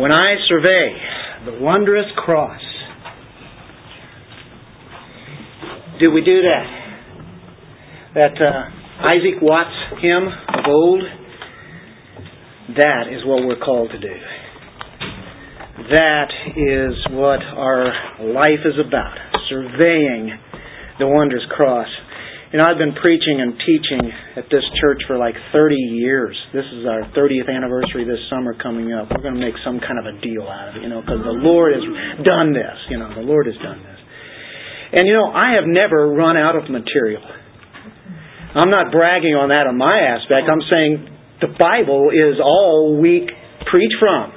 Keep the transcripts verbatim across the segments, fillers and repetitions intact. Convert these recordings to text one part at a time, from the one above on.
When I survey the wondrous cross, do we do that? That uh, Isaac Watts hymn of old, that is what we're called to do. That is what our life is about, surveying the wondrous cross. You know, I've been preaching and teaching at this church for like thirty years. This is our thirtieth anniversary this summer coming up. We're going to make some kind of a deal out of it, you know, because the Lord has done this. You know, the Lord has done this. And, you know, I have never run out of material. I'm not bragging on that on my aspect. I'm saying the Bible is all we preach from.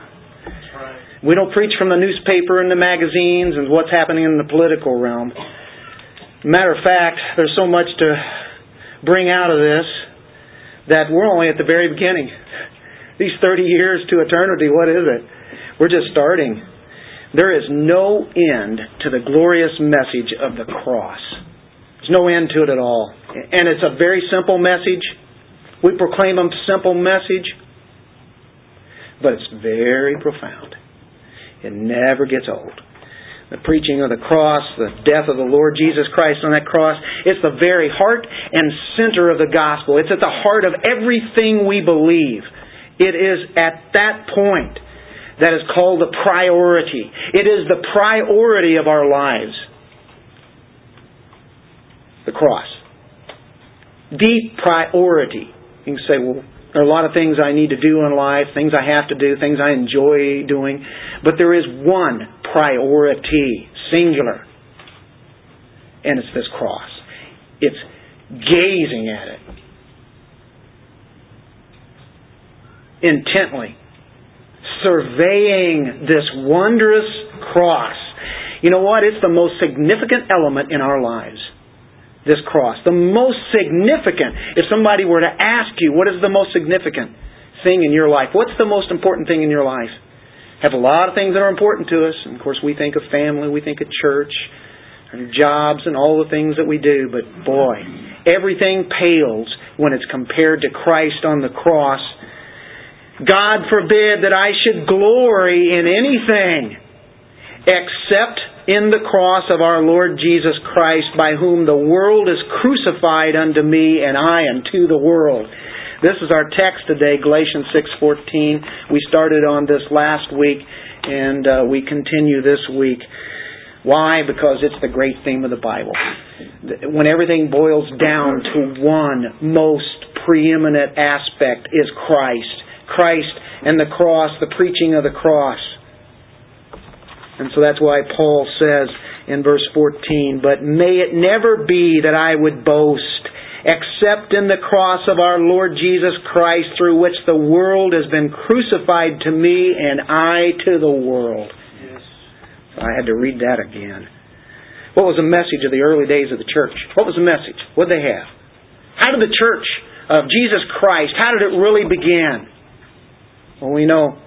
We don't preach from the newspaper and the magazines and what's happening in the political realm. Matter of fact, there's so much to bring out of this that we're only at the very beginning. These thirty years to eternity, what is it? We're just starting. There is no end to the glorious message of the cross. There's no end to it at all. And it's a very simple message. We proclaim a simple message, but it's very profound. It never gets old. The preaching of the cross, the death of the Lord Jesus Christ on that cross, it's the very heart and center of the gospel. It's at the heart of everything we believe. It is at that point that is called the priority. It is the priority of our lives. The cross. The priority. You can say, well, there are a lot of things I need to do in life, things I have to do, things I enjoy doing. But there is one priority, singular. And it's this cross. It's gazing at it. Intently. Surveying this wondrous cross. You know what? It's the most significant element in our lives. This cross. The most significant. If somebody were to ask you, what is the most significant thing in your life? What's the most important thing in your life? Have a lot of things that are important to us. And of course, we think of family, we think of church, and jobs, and all the things that we do. But boy, everything pales when it's compared to Christ on the cross. God forbid that I should glory in anything except in the cross of our Lord Jesus Christ, by whom the world is crucified unto me, and I unto the world. This is our text today, Galatians six fourteen. We started on this last week, and uh, we continue this week. Why? Because it's the great theme of the Bible. When everything boils down to one most preeminent aspect is Christ. Christ and the cross, the preaching of the cross. And so that's why Paul says in verse fourteen, but may it never be that I would boast except in the cross of our Lord Jesus Christ, through which the world has been crucified to me and I to the world. Yes. So I had to read that again. What was the message of the early days of the church? What was the message? What did they have? How did the church of Jesus Christ, how did it really begin? Well, we know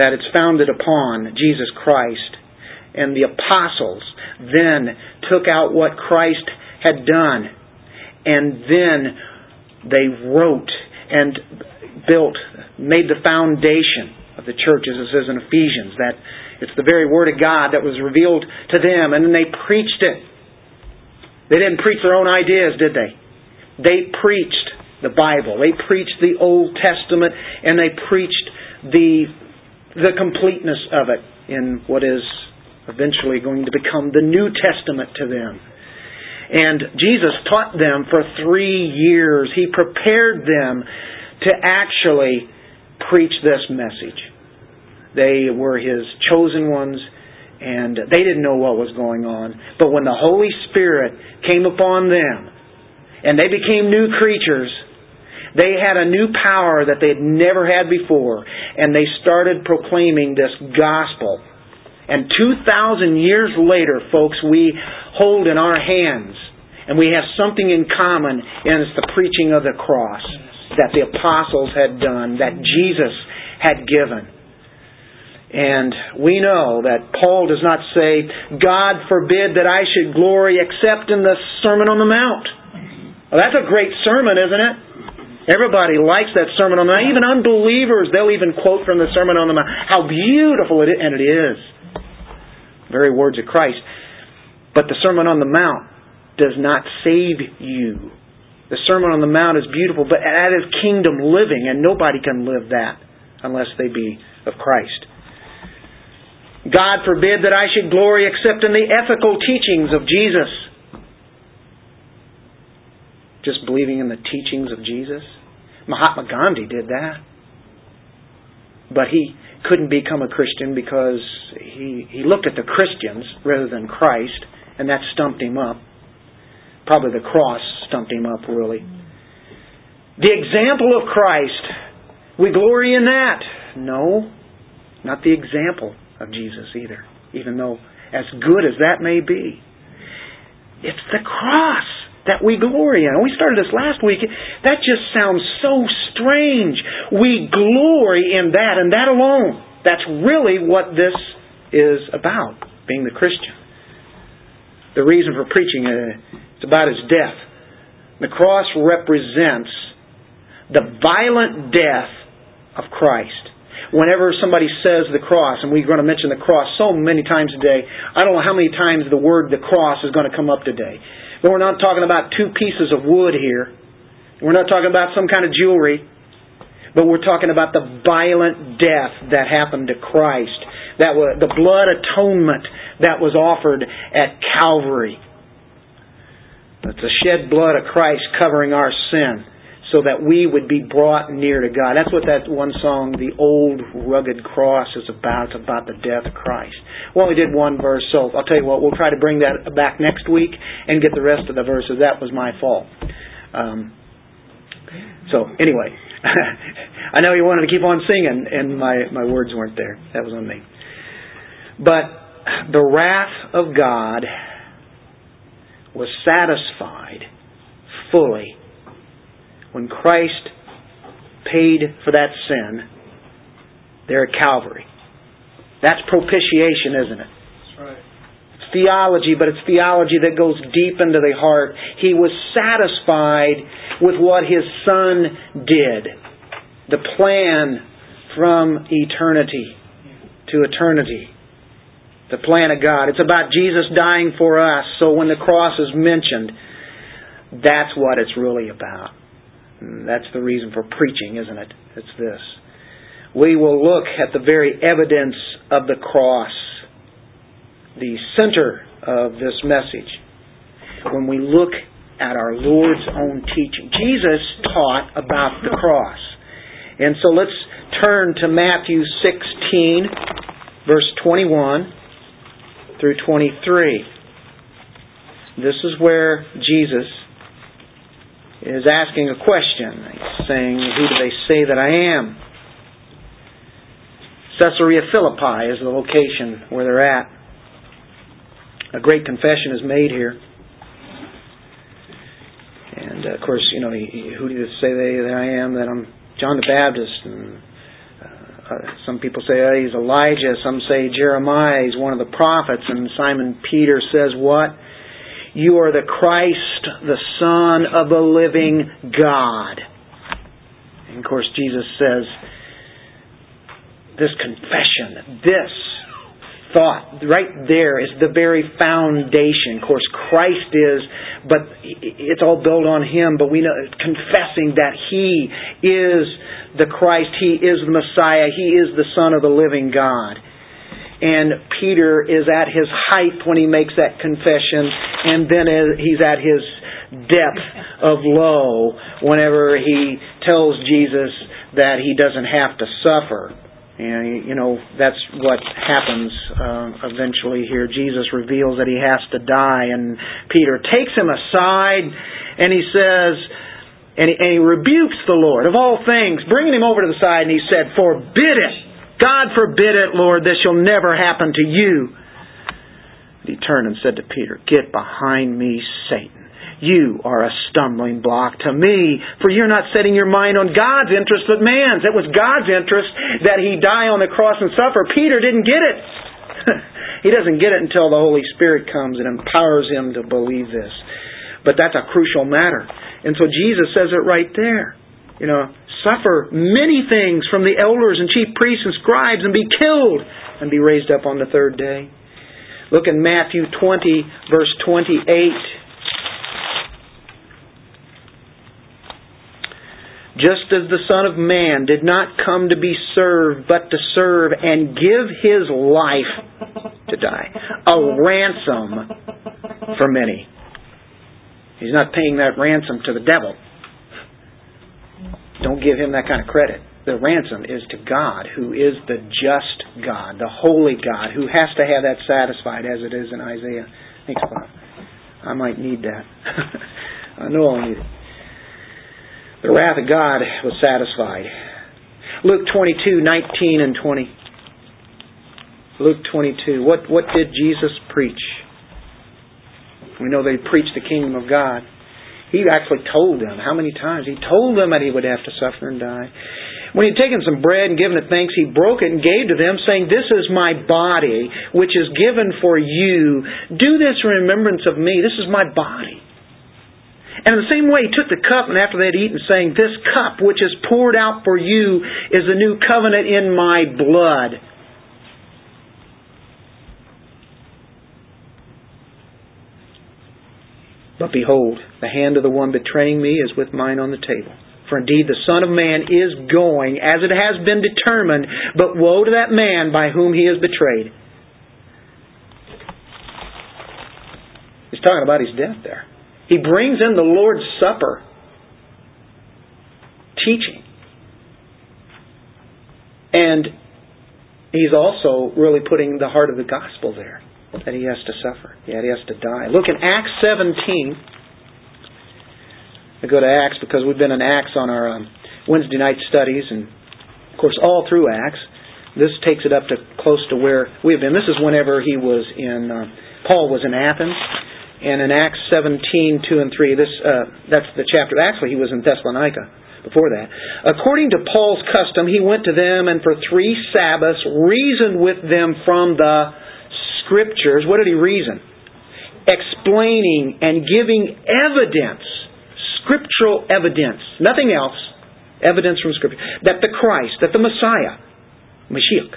that it's founded upon Jesus Christ. And the apostles then took out what Christ had done, and then they wrote and built, made the foundation of the church, as it says in Ephesians, that it's the very Word of God that was revealed to them, and then they preached it. They didn't preach their own ideas, did they? They preached the Bible. They preached the Old Testament, and they preached the the completeness of it in what is eventually going to become the New Testament to them. And Jesus taught them for three years. He prepared them to actually preach this message. They were His chosen ones, and they didn't know what was going on. But when the Holy Spirit came upon them, and they became new creatures, they had a new power that they had never had before, and they started proclaiming this gospel. And two thousand years later, folks, we hold in our hands, and we have something in common, and it's the preaching of the cross that the apostles had done, that Jesus had given. And we know that Paul does not say, God forbid that I should glory except in the Sermon on the Mount. Well, that's a great sermon, isn't it? Everybody likes that Sermon on the Mount. Even unbelievers, they'll even quote from the Sermon on the Mount. How beautiful it is. And it is. The very words of Christ. But the Sermon on the Mount does not save you. The Sermon on the Mount is beautiful, but that is kingdom living, and nobody can live that unless they be of Christ. God forbid that I should glory except in the ethical teachings of Jesus. Just believing in the teachings of Jesus. Mahatma Gandhi did that. But he couldn't become a Christian because he, he looked at the Christians rather than Christ, and that stumped him up. Probably the cross stumped him up, really. The example of Christ, we glory in that. No, not the example of Jesus either, even though as good as that may be. It's the cross that we glory in. We started this last week. That just sounds so strange. We glory in that and that alone. That's really what this is about, being the Christian. The reason for preaching is about His death. The cross represents the violent death of Christ. Whenever somebody says the cross, and we're going to mention the cross so many times today, I don't know how many times the word the cross is going to come up today. But we're not talking about two pieces of wood here. We're not talking about some kind of jewelry. But we're talking about the violent death that happened to Christ. That was the blood atonement that was offered at Calvary. That's the shed blood of Christ covering our sin so that we would be brought near to God. That's what that one song, The Old Rugged Cross, is about. It's about the death of Christ. We only did one verse, so I'll tell you what, we'll try to bring that back next week and get the rest of the verses. That was my fault. Um, so, anyway. I know you wanted to keep on singing, and my, my words weren't there. That was on me. But the wrath of God was satisfied fully when Christ paid for that sin there at Calvary. That's propitiation, isn't it? That's right. It's theology, but it's theology that goes deep into the heart. He was satisfied with what His Son did. The plan from eternity to eternity. The plan of God. It's about Jesus dying for us. So when the cross is mentioned, that's what it's really about. That's the reason for preaching, isn't it? It's this. We will look at the very evidence of the cross, the center of this message, when we look at our Lord's own teaching. Jesus taught about the cross. And so let's turn to Matthew sixteen, verse twenty-one through twenty-three. This is where Jesus is asking a question. He's saying, who do they say that I am? Caesarea Philippi is the location where they're at. A great confession is made here. And uh, of course, you know, he, he, who do they say they, that I am? That I'm John the Baptist. And, uh, uh, some people say oh, he's Elijah. Some say Jeremiah. He's one of the prophets. And Simon Peter says what? You are the Christ, the Son of the living God. And of course, Jesus says, this confession, this thought, right there is the very foundation. Of course, Christ is, but it's all built on Him. But we know, confessing that He is the Christ, He is the Messiah, He is the Son of the living God. And Peter is at his height when he makes that confession, and then he's at his depth of low whenever he tells Jesus that he doesn't have to suffer. And, you know, that's what happens uh, eventually here. Jesus reveals that He has to die, and Peter takes Him aside, and he says, and he, and he rebukes the Lord of all things, bringing Him over to the side, and he said, forbid it. God forbid it, Lord, this shall never happen to you. He turned and said to Peter, get behind me, Satan. You are a stumbling block to me, for you're not setting your mind on God's interest but man's. It was God's interest that He die on the cross and suffer. Peter didn't get it. He doesn't get it until the Holy Spirit comes and empowers him to believe this. But that's a crucial matter. And so Jesus says it right there. you know, suffer many things from the elders and chief priests and scribes and be killed and be raised up on the third day. Look in Matthew twenty, verse twenty-eight. Just as the Son of Man did not come to be served, but to serve and give His life to die. A ransom for many. He's not paying that ransom to the devil. Don't give him that kind of credit. The ransom is to God, who is the just God, the holy God, who has to have that satisfied as it is in Isaiah. Thanks a lot. I might need that. I know I'll need it. The wrath of God was satisfied. Luke twenty-two, nineteen and twenty. Luke twenty-two. What, what did Jesus preach? We know they preached the kingdom of God. He actually told them how many times. He told them that He would have to suffer and die. When He'd taken some bread and given it thanks, He broke it and gave to them, saying, "This is my body, which is given for you. Do this in remembrance of me." This is my body. And in the same way, He took the cup, and after they had eaten, saying, "This cup, which is poured out for you, is the new covenant in my blood." But behold, the hand of the one betraying me is with mine on the table. For indeed the Son of Man is going, as it has been determined, but woe to that man by whom he is betrayed. He's talking about His death there. He brings in the Lord's Supper teaching. And He's also really putting the heart of the gospel there. That He has to suffer. Yeah, He has to die. Look in Acts seventeen. I go to Acts because we've been in Acts on our um, Wednesday night studies. And, of course, all through Acts. This takes it up to close to where we've been. This is whenever he was in... Uh, Paul was in Athens. And in Acts seventeen, two and three, this uh, that's the chapter. Actually, he was in Thessalonica before that. According to Paul's custom, he went to them and for three Sabbaths reasoned with them from the Scriptures. What did he reason? Explaining and giving evidence, scriptural evidence, nothing else, evidence from Scripture, that the Christ, that the Messiah, Mashiach,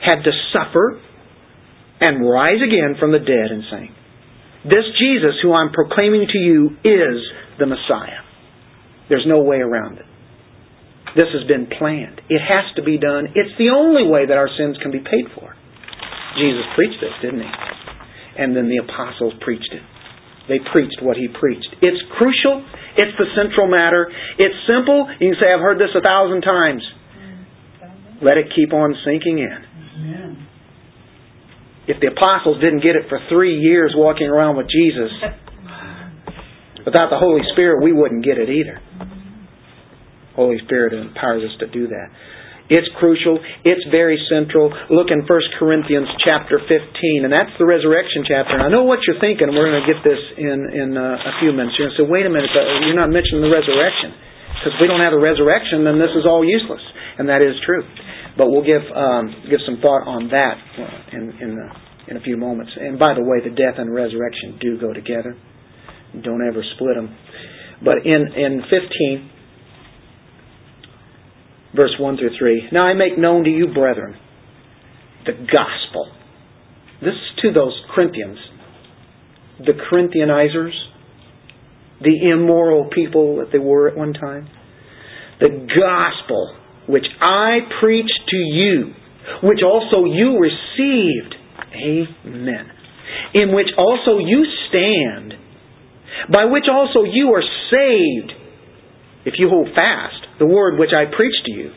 had to suffer and rise again from the dead, and saying, "This Jesus who I'm proclaiming to you is the Messiah." There's no way around it. This has been planned. It has to be done. It's the only way that our sins can be paid for. Jesus preached this, didn't He? And then the apostles preached it. They preached what He preached. It's crucial. It's the central matter. It's simple. You can say, "I've heard this a thousand times." Let it keep on sinking in. Amen. If the apostles didn't get it for three years walking around with Jesus, without the Holy Spirit, we wouldn't get it either. Holy Spirit empowers us to do that. It's crucial. It's very central. Look in First Corinthians chapter fifteen, and that's the resurrection chapter. And I know what you're thinking. We're going to get this in, in uh, a few minutes. You're going to say, "Wait a minute, you're not mentioning the resurrection." Because if we don't have the resurrection, then this is all useless. And that is true. But we'll give um, give some thought on that in in, the, in a few moments. And by the way, the death and resurrection do go together. Don't ever split them. But in, in fifteen... verse one through three. "Now I make known to you, brethren, the gospel." This is to those Corinthians, the Corinthianizers, the immoral people that they were at one time. "The gospel which I preached to you, which also you received." Amen. "In which also you stand, by which also you are saved, if you hold fast the word which I preached to you,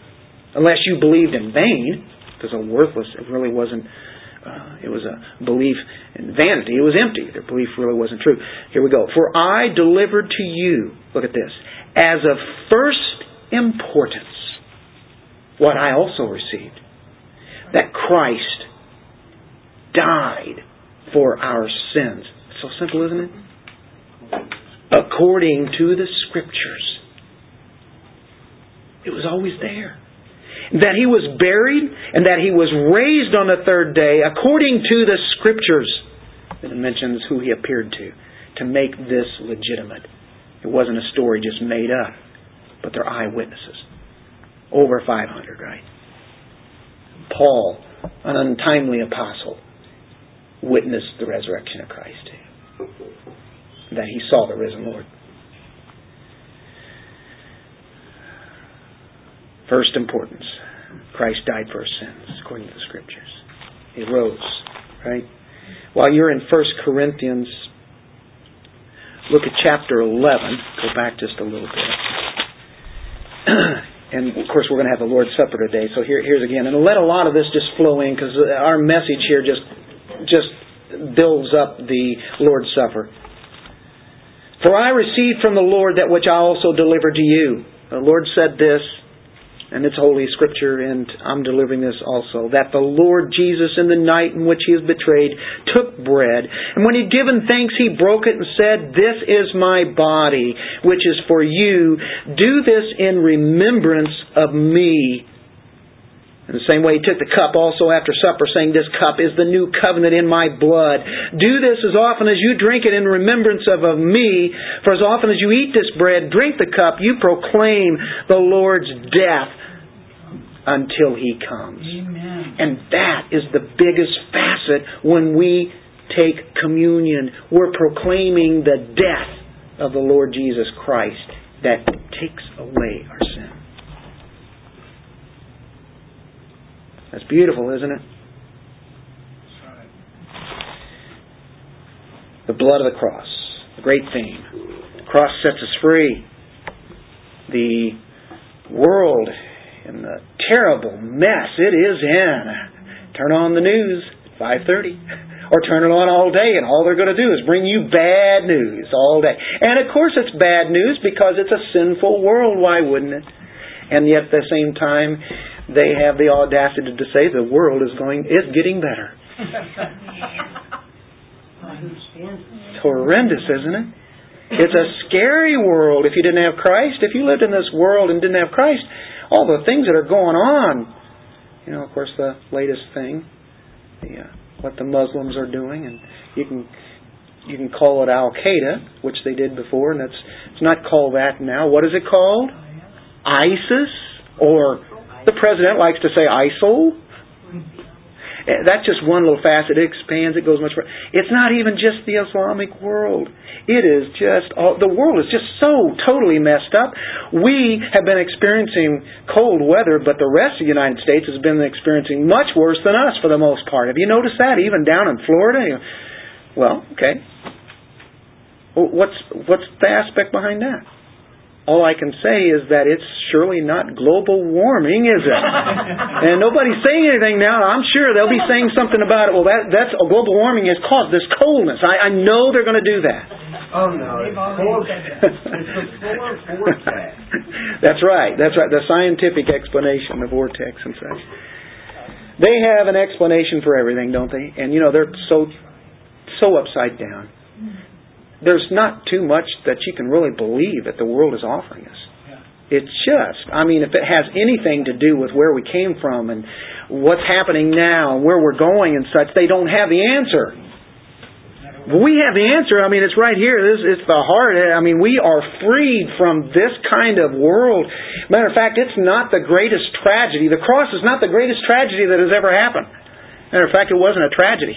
unless you believed in vain." Because a worthless, it really wasn't, uh, it was a belief in vanity. It was empty. Their belief really wasn't true. Here we go. "For I delivered to you," look at this, "as of first importance, what I also received, that Christ died for our sins." It's so simple, isn't it? "According to the Scriptures." It was always there. "That He was buried, and that He was raised on the third day, according to the Scriptures." It mentions who He appeared to, to make this legitimate. It wasn't a story just made up. but they're eyewitnesses. Over five hundred, right? Paul, an untimely apostle, witnessed the resurrection of Christ, that he saw the risen Lord. First importance, Christ died for our sins, according to the Scriptures. He rose, right? While you're in First Corinthians, look at chapter eleven. Go back just a little bit. And, of course, we're going to have the Lord's Supper today, so here, here's again. And let a lot of this just flow in, because our message here just, just builds up the Lord's Supper. For I received from the Lord that which I also delivered to you. The Lord said this, and it's Holy Scripture, and I'm delivering this also, that the Lord Jesus, in the night in which He was betrayed, took bread. And when He'd given thanks, He broke it and said, "This is my body, which is for you. Do this in remembrance of me." In the same way, He took the cup also after supper, saying, "This cup is the new covenant in my blood. Do this as often as you drink it in remembrance of, of me. For as often as you eat this bread, drink the cup, you proclaim the Lord's death until He comes." Amen. And that is the biggest facet when we take communion. We're proclaiming the death of the Lord Jesus Christ that takes away our sin. That's beautiful, isn't it? The blood of the cross. The great theme. The cross sets us free. The world in the terrible mess it is in. Turn on the news at five thirty. Or turn it on all day, and all they're going to do is bring you bad news all day. And of course it's bad news, because it's a sinful world. Why wouldn't it? And yet at the same time, they have the audacity to say the world is going, it's getting better. It's horrendous, isn't it? It's a scary world if you didn't have Christ. If you lived in this world and didn't have Christ, all the things that are going on, you know, of course, the latest thing, the, uh, what the Muslims are doing, and you can you can call it Al-Qaeda, which they did before, and it's, it's not called that now. What is it called? ISIS? Or the president likes to say I S I L. That's just one little facet. It expands. It goes much further. It's not even just the Islamic world. It is just, all, the world is just so totally messed up. We have been experiencing cold weather, but the rest of the United States has been experiencing much worse than us for the most part. Have you noticed that? Even down in Florida? Well, okay. What's, what's the aspect behind that? All I can say is that it's surely not global warming, is it? And nobody's saying anything now. I'm sure they'll be saying something about it. Well, that, that's oh, global warming has caused this coldness. I, I know they're going to do that. Oh, no. It's a vortex. That's right. That's right. The scientific explanation of vortex and such. They have an explanation for everything, don't they? And, you know, they're so so upside down. There's not too much that you can really believe that the world is offering us. Yeah. It's just, I mean, if it has anything to do with where we came from and what's happening now and where we're going and such, they don't have the answer. We have the answer. I mean, it's right here. This it's the heart. I mean, we are freed from this kind of world. Matter of fact, it's not the greatest tragedy. The cross is not the greatest tragedy that has ever happened. Matter of fact, it wasn't a tragedy.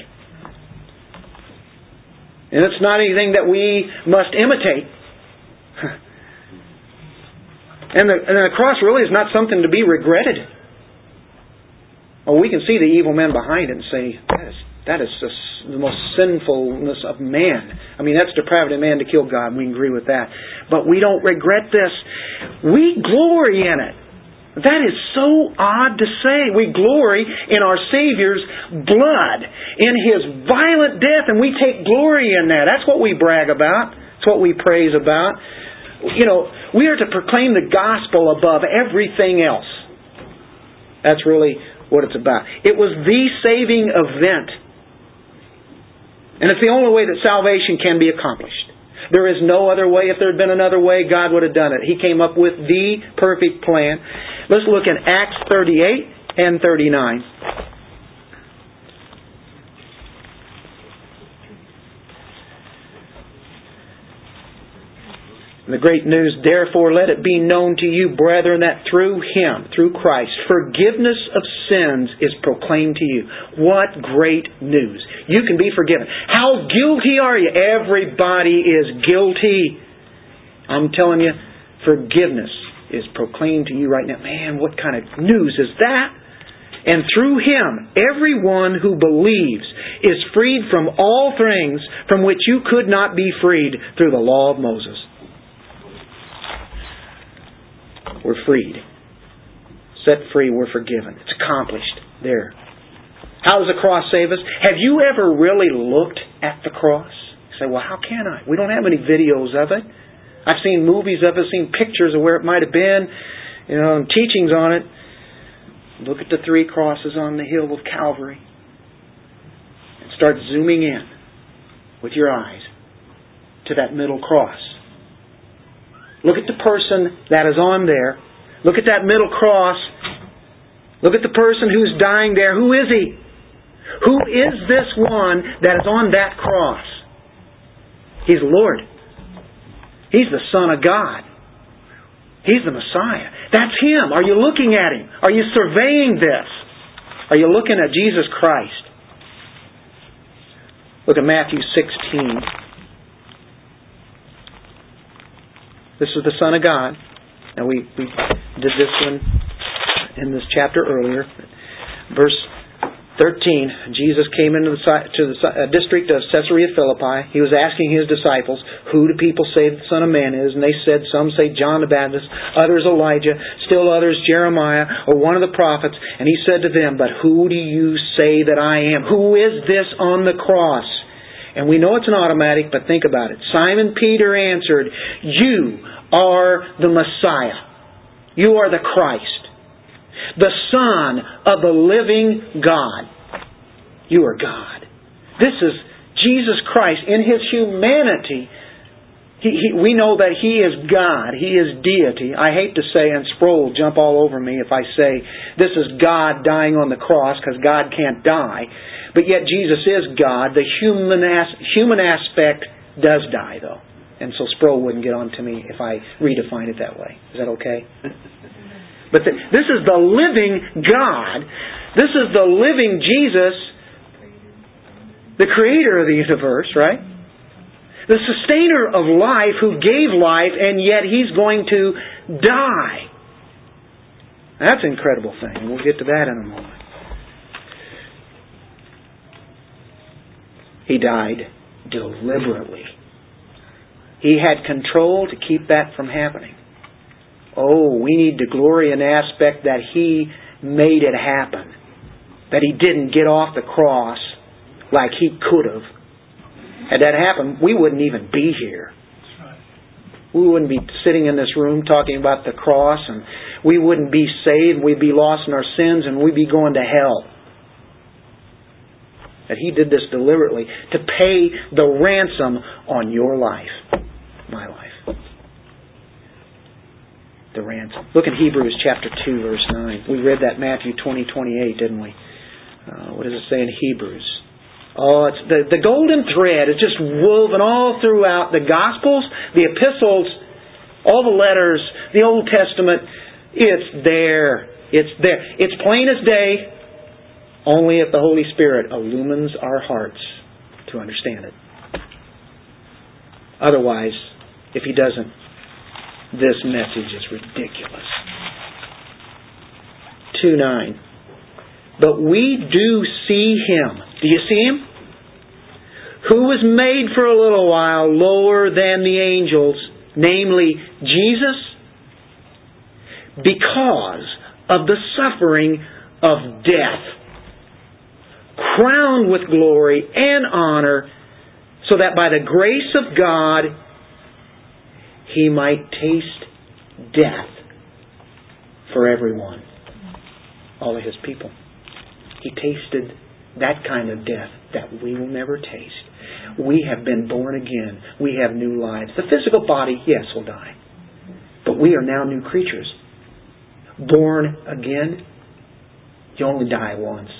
And it's not anything that we must imitate. And the, and the cross really is not something to be regretted. Well, we can see the evil men behind it and say, that is, that is the, the most sinfulness of man. I mean, that's depravity of man to kill God. We agree with that. But we don't regret this. We glory in it. That is so odd to say. We glory in our Savior's blood, in His violent death, and we take glory in that. That's what we brag about. That's what we praise about. You know, we are to proclaim the gospel above everything else. That's really what it's about. It was the saving event. And it's the only way that salvation can be accomplished. There is no other way. If there had been another way, God would have done it. He came up with the perfect plan. Let's look in Acts thirty-eight and thirty-nine. And the great news, therefore, let it be known to you, brethren, that through Him, through Christ, forgiveness of sins is proclaimed to you. What great news. You can be forgiven. How guilty are you? Everybody is guilty. I'm telling you, forgiveness is proclaimed to you right now. Man, what kind of news is that? And through Him, everyone who believes is freed from all things from which you could not be freed through the law of Moses. We're freed. Set free, we're forgiven. It's accomplished there. How does the cross save us? Have you ever really looked at the cross? You say, well, how can I? We don't have any videos of it. I've seen movies of it, seen pictures of where it might have been, you know, and teachings on it. Look at the three crosses on the hill of Calvary and start zooming in with your eyes to that middle cross. Look at the person that is on there. Look at that middle cross. Look at the person who's dying there. Who is he? Who is this one that is on that cross? He's Lord. He's the Son of God. He's the Messiah. That's Him. Are you looking at Him? Are you surveying this? Are you looking at Jesus Christ? Look at Matthew sixteen. This is the Son of God. Now we, we did this one in this chapter earlier. Verse thirteen, Jesus came into the, to the uh, district of Caesarea Philippi. He was asking His disciples, who do people say the Son of Man is? And they said, some say John the Baptist, others Elijah, still others Jeremiah, or one of the prophets. And He said to them, but who do you say that I am? Who is this on the cross? And we know it's an automatic, but think about it. Simon Peter answered, you are the Messiah. You are the Christ, the Son of the living God. You are God. This is Jesus Christ in His humanity. He, he, we know that He is God. He is deity. I hate to say, and Sproul will jump all over me if I say this is God dying on the cross, because God can't die. But yet Jesus is God. The human, as, human aspect does die, though. And so Sproul wouldn't get on to me if I redefine it that way. Is that okay? But the, this is the living God. This is the living Jesus, the Creator of the universe, right? The sustainer of life, who gave life, and yet He's going to die. That's an incredible thing. We'll get to that in a moment. He died deliberately. He had control to keep that from happening. Oh, we need to glory in aspect that He made it happen. That He didn't get off the cross like He could have. Had that happened, we wouldn't even be here. We wouldn't be sitting in this room talking about the cross, and we wouldn't be saved. We'd be lost in our sins, and we'd be going to hell. That He did this deliberately to pay the ransom on your life, my life. The ransom. Look at Hebrews chapter two, verse nine. We read that Matthew twenty twenty eight, didn't we? Uh, what does it say in Hebrews? Oh, it's the, the golden thread is just woven all throughout the Gospels, the epistles, all the letters, the Old Testament. It's there. It's there. It's plain as day, only if the Holy Spirit illumines our hearts to understand it. Otherwise, if He doesn't, this message is ridiculous. two nine. But we do see Him. Do you see Him? Who was made for a little while lower than the angels, namely Jesus, because of the suffering of death, crowned with glory and honor, so that by the grace of God, He might taste death for everyone, all of His people. He tasted that kind of death that we will never taste. We have been born again. We have new lives. The physical body, yes, will die. But we are now new creatures. Born again, you only die once.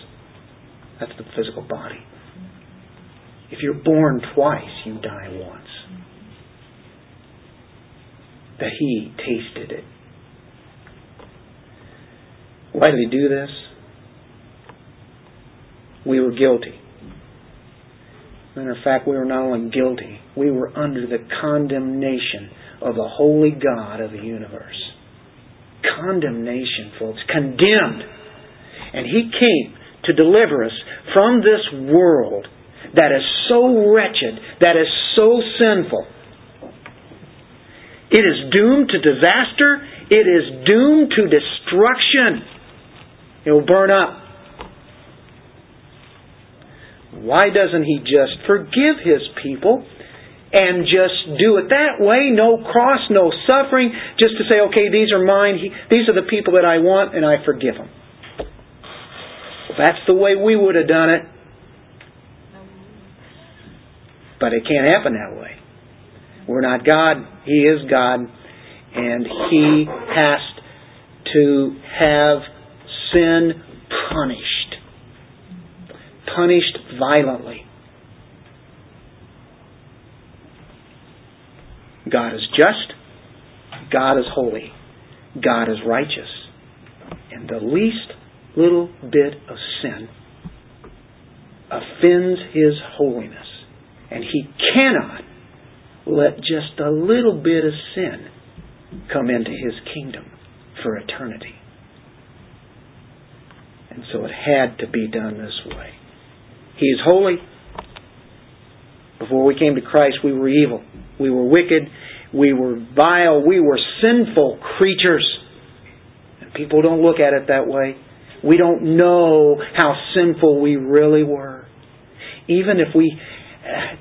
That's the physical body. If you're born twice, you die once. that he tasted it. Why did he do this? We were guilty. Matter of fact, we were not only guilty, we were under the condemnation of the holy God of the universe. Condemnation, folks. Condemned. And he came to deliver us from this world that is so wretched, that is so sinful. It is doomed to disaster. It is doomed to destruction. It will burn up. Why doesn't he just forgive his people and just do it that way? No cross, no suffering. Just to say, okay, these are mine. These are the people that I want and I forgive them. That's the way we would have done it. But it can't happen that way. We're not God. He is God. And He has to have sin punished. Punished violently. God is just. God is holy. God is righteous. And the least little bit of sin offends His holiness. And He cannot let just a little bit of sin come into His kingdom for eternity. And so it had to be done this way. He is holy. Before we came to Christ, we were evil. We were wicked. We were vile. We were sinful creatures. And people don't look at it that way. We don't know how sinful we really were. Even if we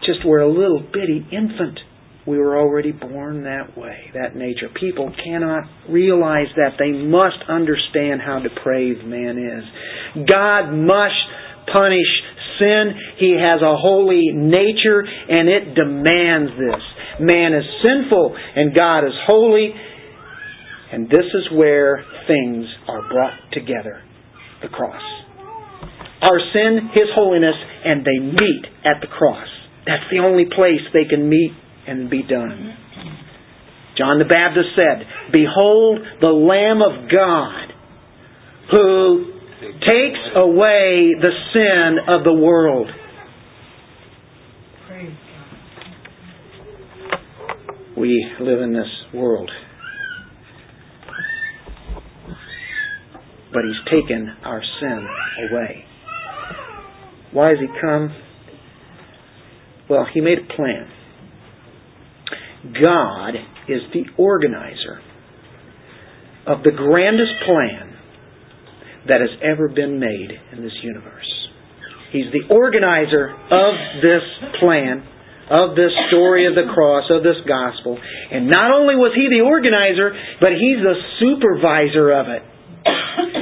just were a little bitty infant, we were already born that way, that nature. People cannot realize that. They must understand how depraved man is. God must punish sin. He has a holy nature, and it demands this. Man is sinful, and God is holy. And this is where things are brought together. The cross. Our sin, His holiness, and they meet at the cross. That's the only place they can meet and be done. John the Baptist said, "Behold the Lamb of God who takes away the sin of the world." We live in this world. But He's taken our sin away. Why has He come? Well, He made a plan. God is the organizer of the grandest plan that has ever been made in this universe. He's the organizer of this plan, of this story of the cross, of this gospel. And not only was He the organizer, but He's the supervisor of it.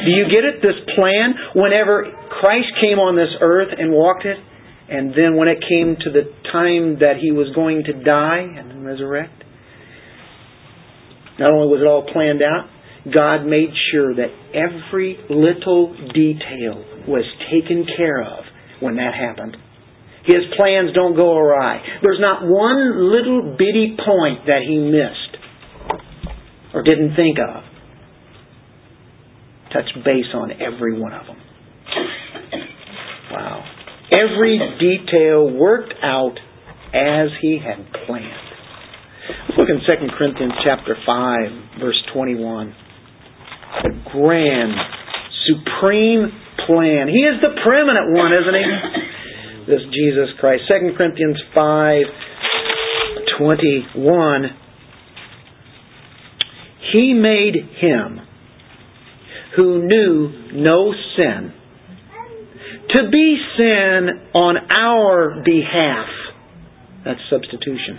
Do you get it? This plan, whenever Christ came on this earth and walked it, and then when it came to the time that He was going to die and resurrect, not only was it all planned out, God made sure that every little detail was taken care of when that happened. His plans don't go awry. There's not one little bitty point that He missed or didn't think of. Touch base on every one of them. Wow. Every detail worked out as He had planned. Let's look in Second Corinthians chapter five, verse twenty-one. The grand, supreme plan. He is the preeminent one, isn't He? This Jesus Christ. Second Corinthians five, twenty-one. He made Him who knew no sin, to be sin on our behalf. That's substitution.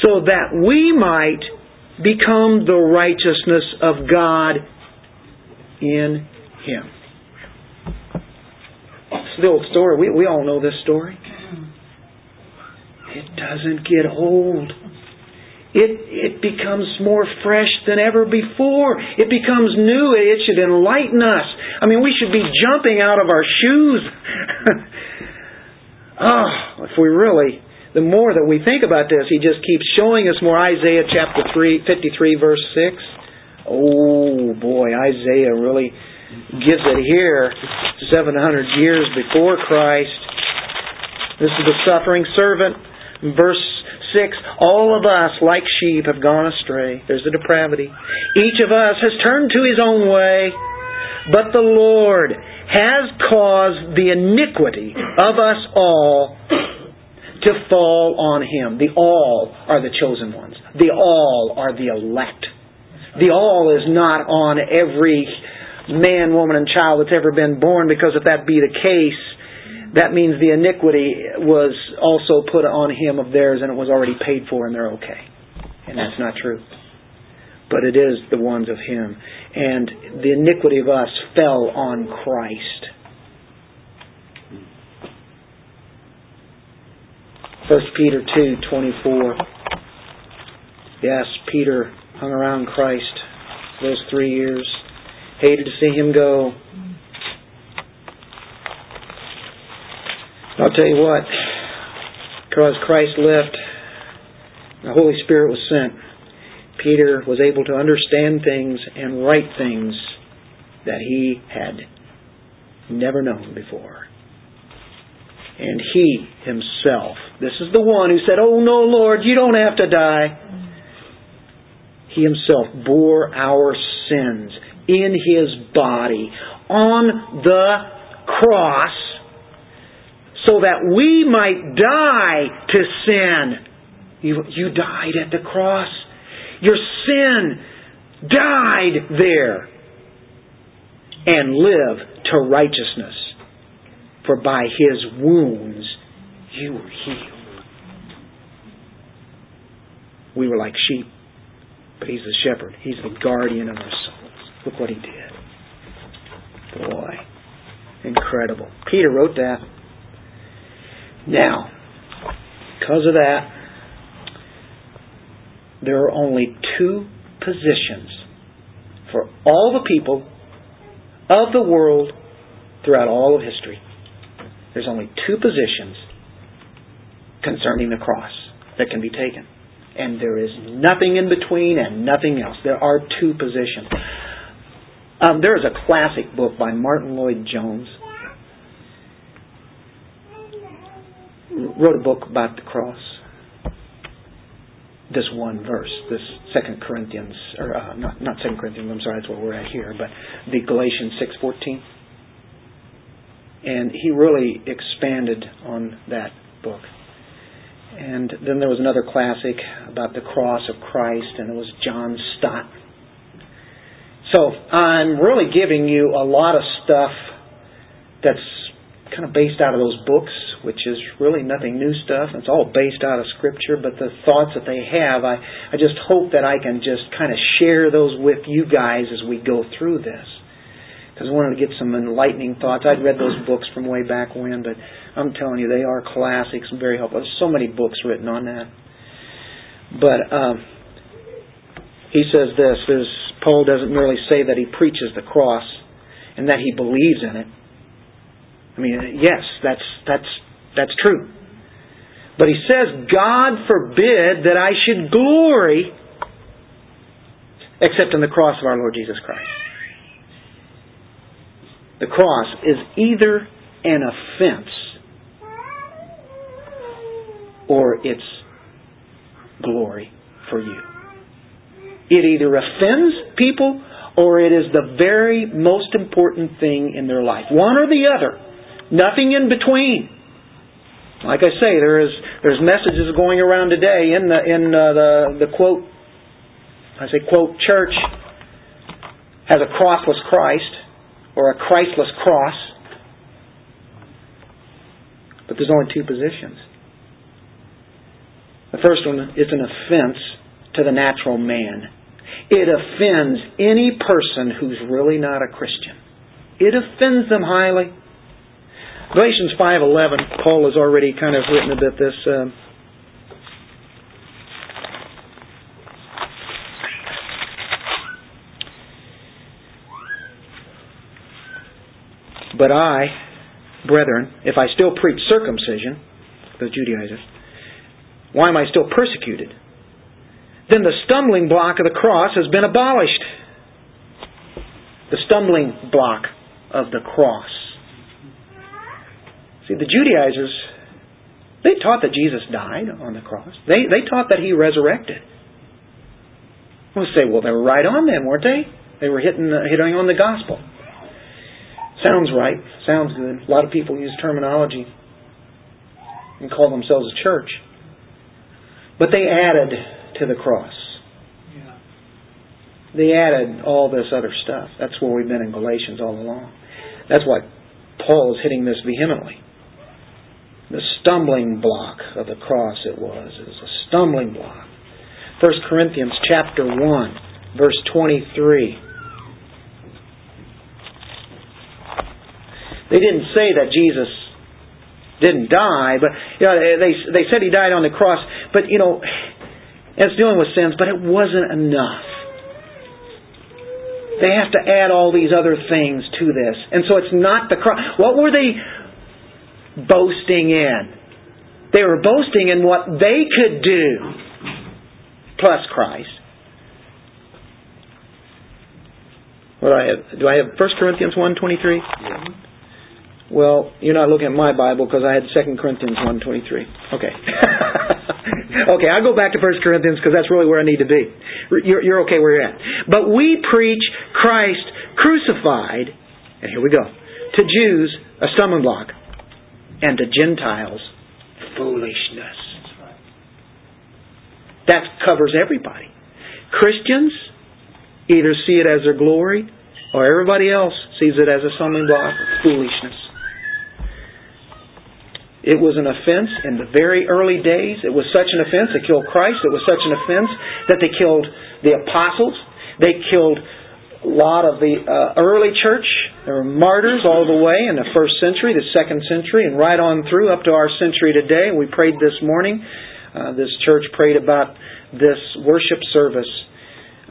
So that we might become the righteousness of God in Him. It's the old story. We, we all know this story. It doesn't get old. It, it becomes more fresh than ever before. It becomes new. It should enlighten us. I mean, we should be jumping out of our shoes. Oh, if we really the more that we think about this, he just keeps showing us more. Isaiah chapter three, fifty-three, verse six. Oh, boy, Isaiah really gives it here seven hundred years before Christ. This is the suffering servant. Verse six, all of us, like sheep, have gone astray. There's the depravity. Each of us has turned to his own way, but the Lord has caused the iniquity of us all to fall on Him. The all are the chosen ones. The all are the elect. The all is not on every man, woman, and child that's ever been born, because if that be the case, that means the iniquity was also put on him of theirs, and it was already paid for, and they're okay. And that's not true. But it is the ones of Him. And the iniquity of us fell on Christ. First Peter two twenty-four. Yes, Peter hung around Christ those three years. Hated to see Him go. I'll tell you what. Because Christ left, the Holy Spirit was sent. Peter was able to understand things and write things that he had never known before. And he himself, this is the one who said, "Oh no, Lord, you don't have to die." He himself bore our sins in his body on the cross so that we might die to sin. You, you died at the cross. Your sin died there, and live to righteousness. For by His wounds you were healed. We were like sheep, but He's the shepherd. He's the guardian of our souls. Look what He did. Boy, incredible. Peter wrote that. Now, because of that, there are only two positions for all the people of the world throughout all of history. There's only two positions concerning the cross that can be taken. And there is nothing in between and nothing else. There are two positions. Um, there is a classic book by Martin Lloyd-Jones. Wrote a book about the cross. This one verse, this Second Corinthians, or uh, not not Second Corinthians. I'm sorry, that's what we're at here, but the Galatians six fourteen, and he really expanded on that book. And then there was another classic about the cross of Christ, and it was John Stott. So I'm really giving you a lot of stuff that's kind of based out of those books, which is really nothing new stuff. It's all based out of Scripture, but the thoughts that they have, I, I just hope that I can just kind of share those with you guys as we go through this. Because I wanted to get some enlightening thoughts. I'd read those books from way back when, but I'm telling you, they are classics and very helpful. There's so many books written on that. But um, he says this, says, Paul doesn't merely say that he preaches the cross and that he believes in it. I mean, yes, that's that's that's true. But he says, God forbid that I should glory except in the cross of our Lord Jesus Christ. The cross is either an offense or it's glory for you. It either offends people or it is the very most important thing in their life. One or the other. Nothing in between. Like I say, there is there's messages going around today in the in uh, the the quote I say quote church has a crossless Christ or a Christless cross, but there's only two positions. The first one is an offense to the natural man. It offends any person who's really not a Christian. It offends them highly. Galatians five eleven, Paul has already kind of written about this. Um, but I, brethren, if I still preach circumcision, the Judaizers, Why am I still persecuted? Then the stumbling block of the cross has been abolished. The stumbling block of the cross. See, the Judaizers, they taught that Jesus died on the cross. They, they taught that He resurrected. We'll say, well, they were right on then, weren't they? They were hitting, the, hitting on the gospel. Sounds right. Sounds good. A lot of people use terminology and call themselves a church. But they added to the cross. Yeah. They added all this other stuff. That's where we've been in Galatians all along. That's why Paul is hitting this vehemently. The stumbling block of the cross it was. It was a stumbling block. First Corinthians chapter one, verse twenty-three. They didn't say that Jesus didn't die, but you know, they they said He died on the cross. But you know, it's dealing with sins, but it wasn't enough. They have to add all these other things to this, and so it's not the cross. What were they boasting in? They were boasting in what they could do. Plus Christ. What do I have? Do I have First Corinthians one twenty-three? Yeah. Well, you're not looking at my Bible because I had Second Corinthians one twenty-three. Okay. Okay, I'll go back to First Corinthians because that's really where I need to be. You're, you're okay where you're at. But we preach Christ crucified, and here we go, to Jews a stumbling block, and to Gentiles foolishness. That covers everybody. Christians either see it as their glory or everybody else sees it as a stumbling block of foolishness. It was an offense in the very early days. It was such an offense they killed Christ. It was such an offense that they killed the apostles. They killed a lot of the uh, early church. There were martyrs all the way in the first century, the second century, and right on through up to our century today. We prayed this morning. Uh, this church prayed about this worship service.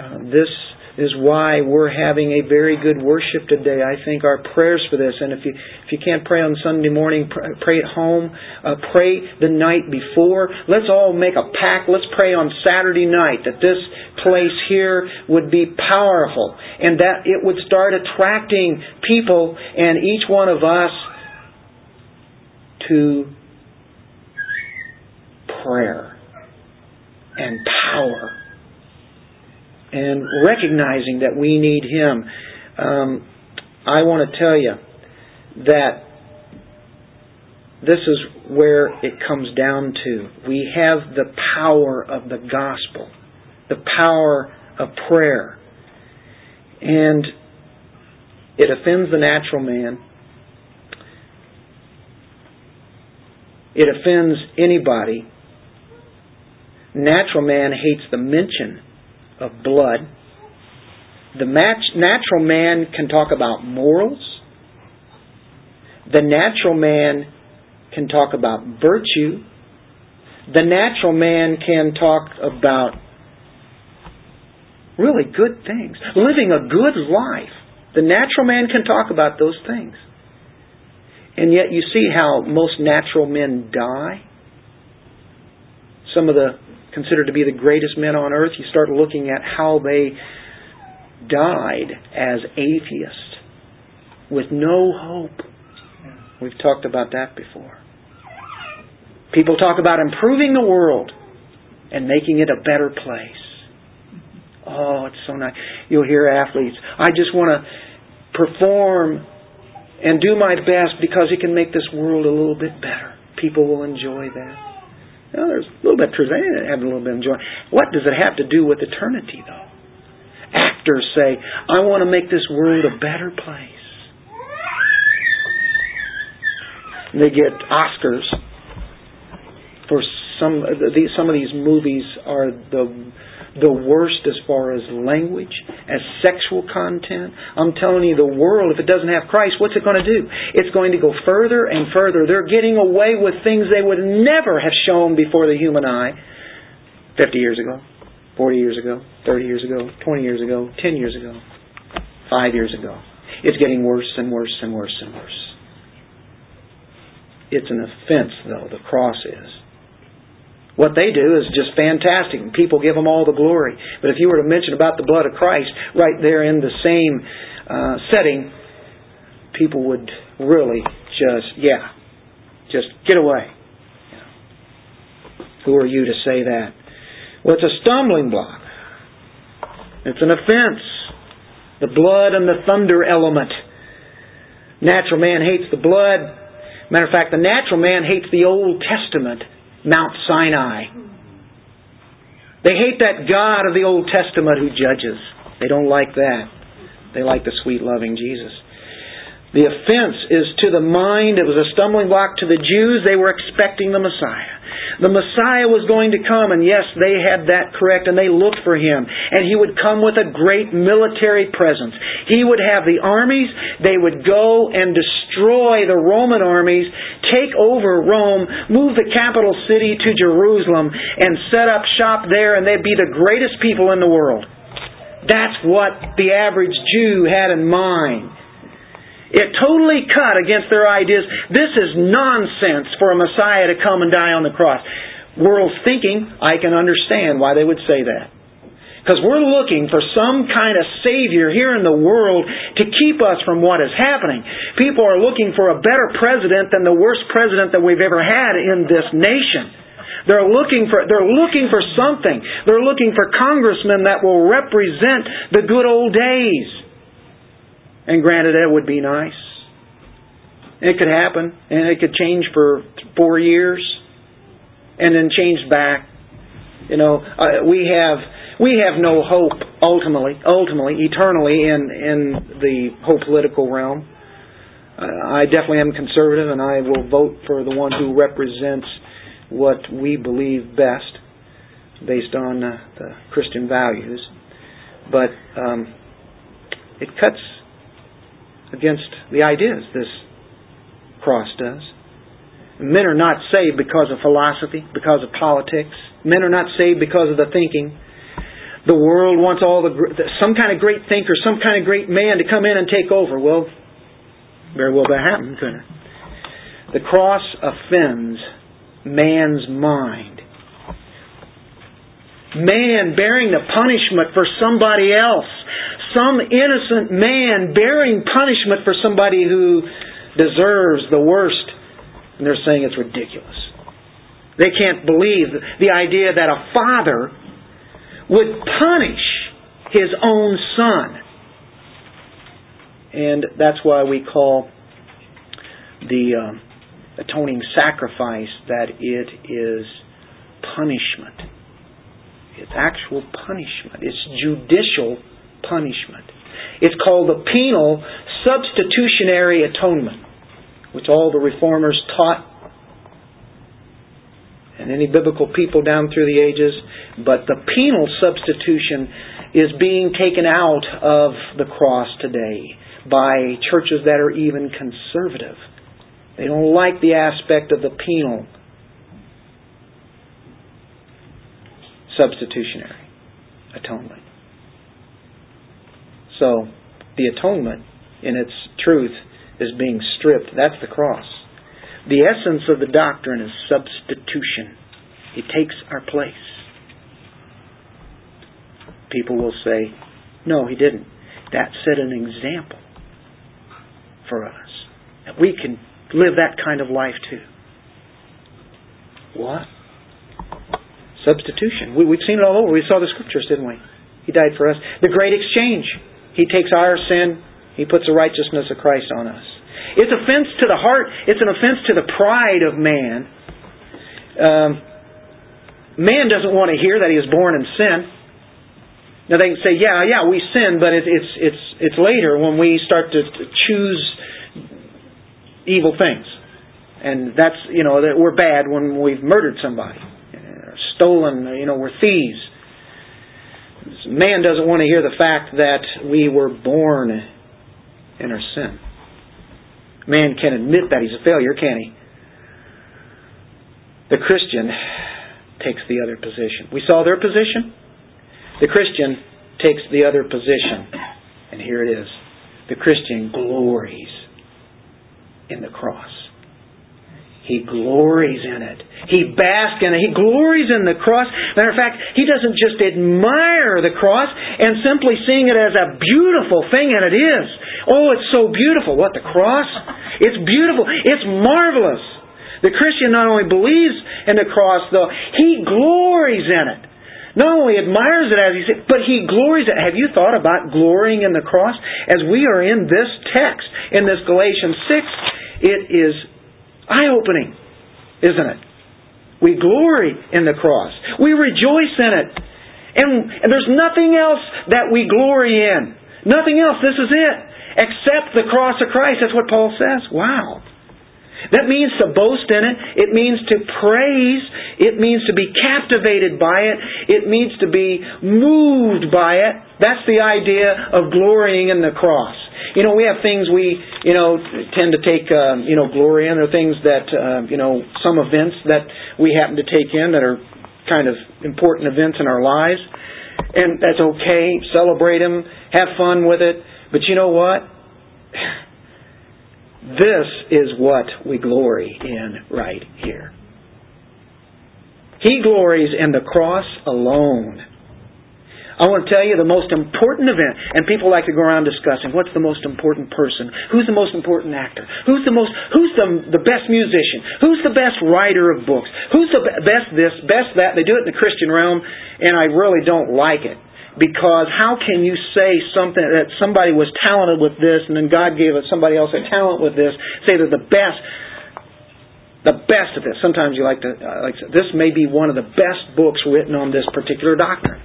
Uh, this is why we're having a very good worship today. I think our prayers for this, and if you if you can't pray on Sunday morning, pr- pray at home. Uh, pray the night before. Let's all make a pact. Let's pray on Saturday night that this place here would be powerful and that it would start attracting people and each one of us to prayer and power and recognizing that we need Him. Um, I want to tell you that this is where it comes down to. We have the power of the gospel, the power of prayer. And it offends the natural man. It offends anybody. Natural man hates the mention of blood. The mat- natural man can talk about morals. The natural man can talk about virtue. The natural man can talk about really good things. Living a good life. The natural man can talk about those things. And yet you see how most natural men die. Some of the considered to be the greatest men on earth, you start looking at how they died as atheists with no hope. We've talked about that before. People talk about improving the world and making it a better place. Oh, it's so nice. You'll hear athletes, I just want to perform and do my best because it can make this world a little bit better. People will enjoy that. Well, there's a little bit of truth. They have a little bit of joy. What does it have to do with eternity, though? Actors say, I want to make this world a better place. And they get Oscars for some, these, some of these movies are the, the worst as far as language, as sexual content. I'm telling you, the world, if it doesn't have Christ, what's it going to do? It's going to go further and further. They're getting away with things they would never have shown before the human eye fifty years ago, forty years ago, thirty years ago, twenty years ago, ten years ago, five years ago. It's getting worse and worse and worse and worse. It's an offense, though, the cross is. What they do is just fantastic, and people give them all the glory. But if you were to mention about the blood of Christ right there in the same uh, setting, people would really just, yeah, just get away. Who are you to say that? Well, it's a stumbling block. It's an offense. The blood and the thunder element. Natural man hates the blood. Matter of fact, the natural man hates the Old Testament. Mount Sinai. They hate that God of the Old Testament who judges. They don't like that. They like the sweet, loving Jesus. The offense is to the mind. It was a stumbling block to the Jews. They were expecting the Messiah. The Messiah was going to come, and yes, they had that correct, and they looked for Him. And He would come with a great military presence. He would have the armies. They would go and destroy the Roman armies, take over Rome, move the capital city to Jerusalem, and set up shop there, and they'd be the greatest people in the world. That's what the average Jew had in mind. It totally cut against their ideas. This is nonsense for a Messiah to come and die on the cross. World thinking, I can understand why they would say that. Because we're looking for some kind of Savior here in the world to keep us from what is happening. People are looking for a better president than the worst president that we've ever had in this nation. They're looking for they're looking for something. They're looking for congressmen that will represent the good old days. And granted, it would be nice. It could happen, and it could change for four years, and then change back. You know, uh, we have we have no hope ultimately, ultimately, eternally in in the whole political realm. Uh, I definitely am conservative, and I will vote for the one who represents what we believe best, based on uh, the Christian values. But um, it cuts against the ideas this cross does. Men are not saved because of philosophy, because of politics. Men are not saved because of the thinking. The world wants all the some kind of great thinker, some kind of great man to come in and take over. Well, very well that happened, couldn't it? The cross offends man's mind. Man bearing the punishment for somebody else. Some innocent man bearing punishment for somebody who deserves the worst. And they're saying it's ridiculous. They can't believe the idea that a father would punish his own son. And that's why we call the um, atoning sacrifice that it is punishment. It's actual punishment. It's judicial punishment. punishment. It's called the penal substitutionary atonement, which all the reformers taught and any biblical people down through the ages. But the penal substitution is being taken out of the cross today by churches that are even conservative. They don't like the aspect of the penal substitutionary atonement. So, the atonement, in its truth, is being stripped. That's the cross. The essence of the doctrine is substitution. He takes our place. People will say, no, He didn't. That set an example for us. That we can live that kind of life too. What? Substitution. We, we've seen it all over. We saw the Scriptures, didn't we? He died for us. The great exchange. He takes our sin. He puts the righteousness of Christ on us. It's offense to the heart. It's an offense to the pride of man. Um, man doesn't want to hear that he was born in sin. Now they can say, "Yeah, yeah, we sin," but it, it's it's it's later when we start to choose evil things, and that's you know that we're bad when we've murdered somebody, or stolen. You know, we're thieves. Man doesn't want to hear the fact that we were born in our sin. Man can admit that he's a failure, can he? The Christian takes the other position. We saw their position. The Christian takes the other position. And here it is. The Christian glories in the cross. He glories in it. He basks in it. He glories in the cross. Matter of fact, he doesn't just admire the cross and simply seeing it as a beautiful thing, and it is. Oh, it's so beautiful. What, the cross? It's beautiful. It's marvelous. The Christian not only believes in the cross, though, he glories in it. Not only admires it, as he said, but he glories in it. Have you thought about glorying in the cross? As we are in this text, in this Galatians six, it is eye-opening, isn't it? We glory in the cross. We rejoice in it. And, and there's nothing else that we glory in. Nothing else. This is it. Except the cross of Christ. That's what Paul says. Wow. That means to boast in it. It means to praise. It means to be captivated by it. It means to be moved by it. That's the idea of glorying in the cross. You know, we have things we, you know, tend to take, um, you know, glory in, or things that, uh, you know, some events that we happen to take in that are kind of important events in our lives. And that's okay. Celebrate them. Have fun with it. But you know what? This is what we glory in right here. He glories in the cross alone. I want to tell you the most important event, and people like to go around discussing what's the most important person, who's the most important actor, who's the most, who's the, the best musician, who's the best writer of books, who's the best this, best that. They do it in the Christian realm, and I really don't like it. Because how can you say something that somebody was talented with this, and then God gave somebody else a talent with this, say they're the best, the best of this. Sometimes you like to, uh, like this may be one of the best books written on this particular doctrine.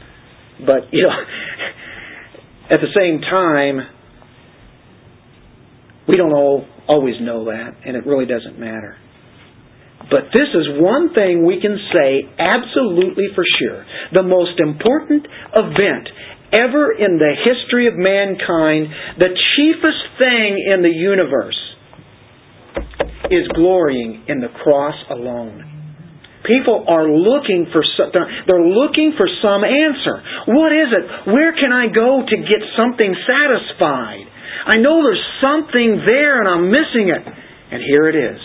But, you know, at the same time, we don't all always know that, and it really doesn't matter. But this is one thing we can say absolutely for sure. The most important event ever in the history of mankind, the chiefest thing in the universe, is glorying in the cross alone. People are looking for some, they're looking for some answer. What is it? Where can I go to get something satisfied? I know there's something there and I'm missing it. And here it is.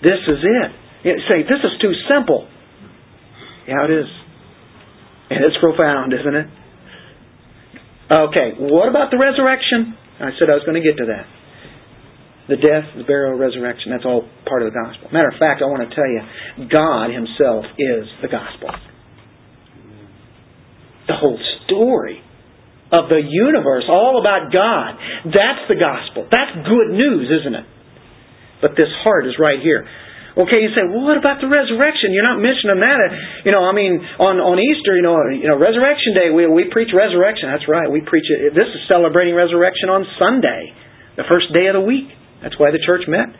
This is it. You say, this is too simple. Yeah, it is. And it's profound, isn't it? Okay, what about the resurrection? I said I was going to get to that. The death, the burial, resurrection, that's all part of the gospel. Matter of fact, I want to tell you, God Himself is the gospel. The whole story of the universe, all about God, that's the gospel. That's good news, isn't it? But this heart is right here. Okay, you say, well, what about the resurrection? You're not mentioning that. You know, I mean, on, on Easter, you know, you know, Resurrection Day, we we preach resurrection. That's right, we preach it. This is celebrating resurrection on Sunday, the first day of the week. That's why the church met.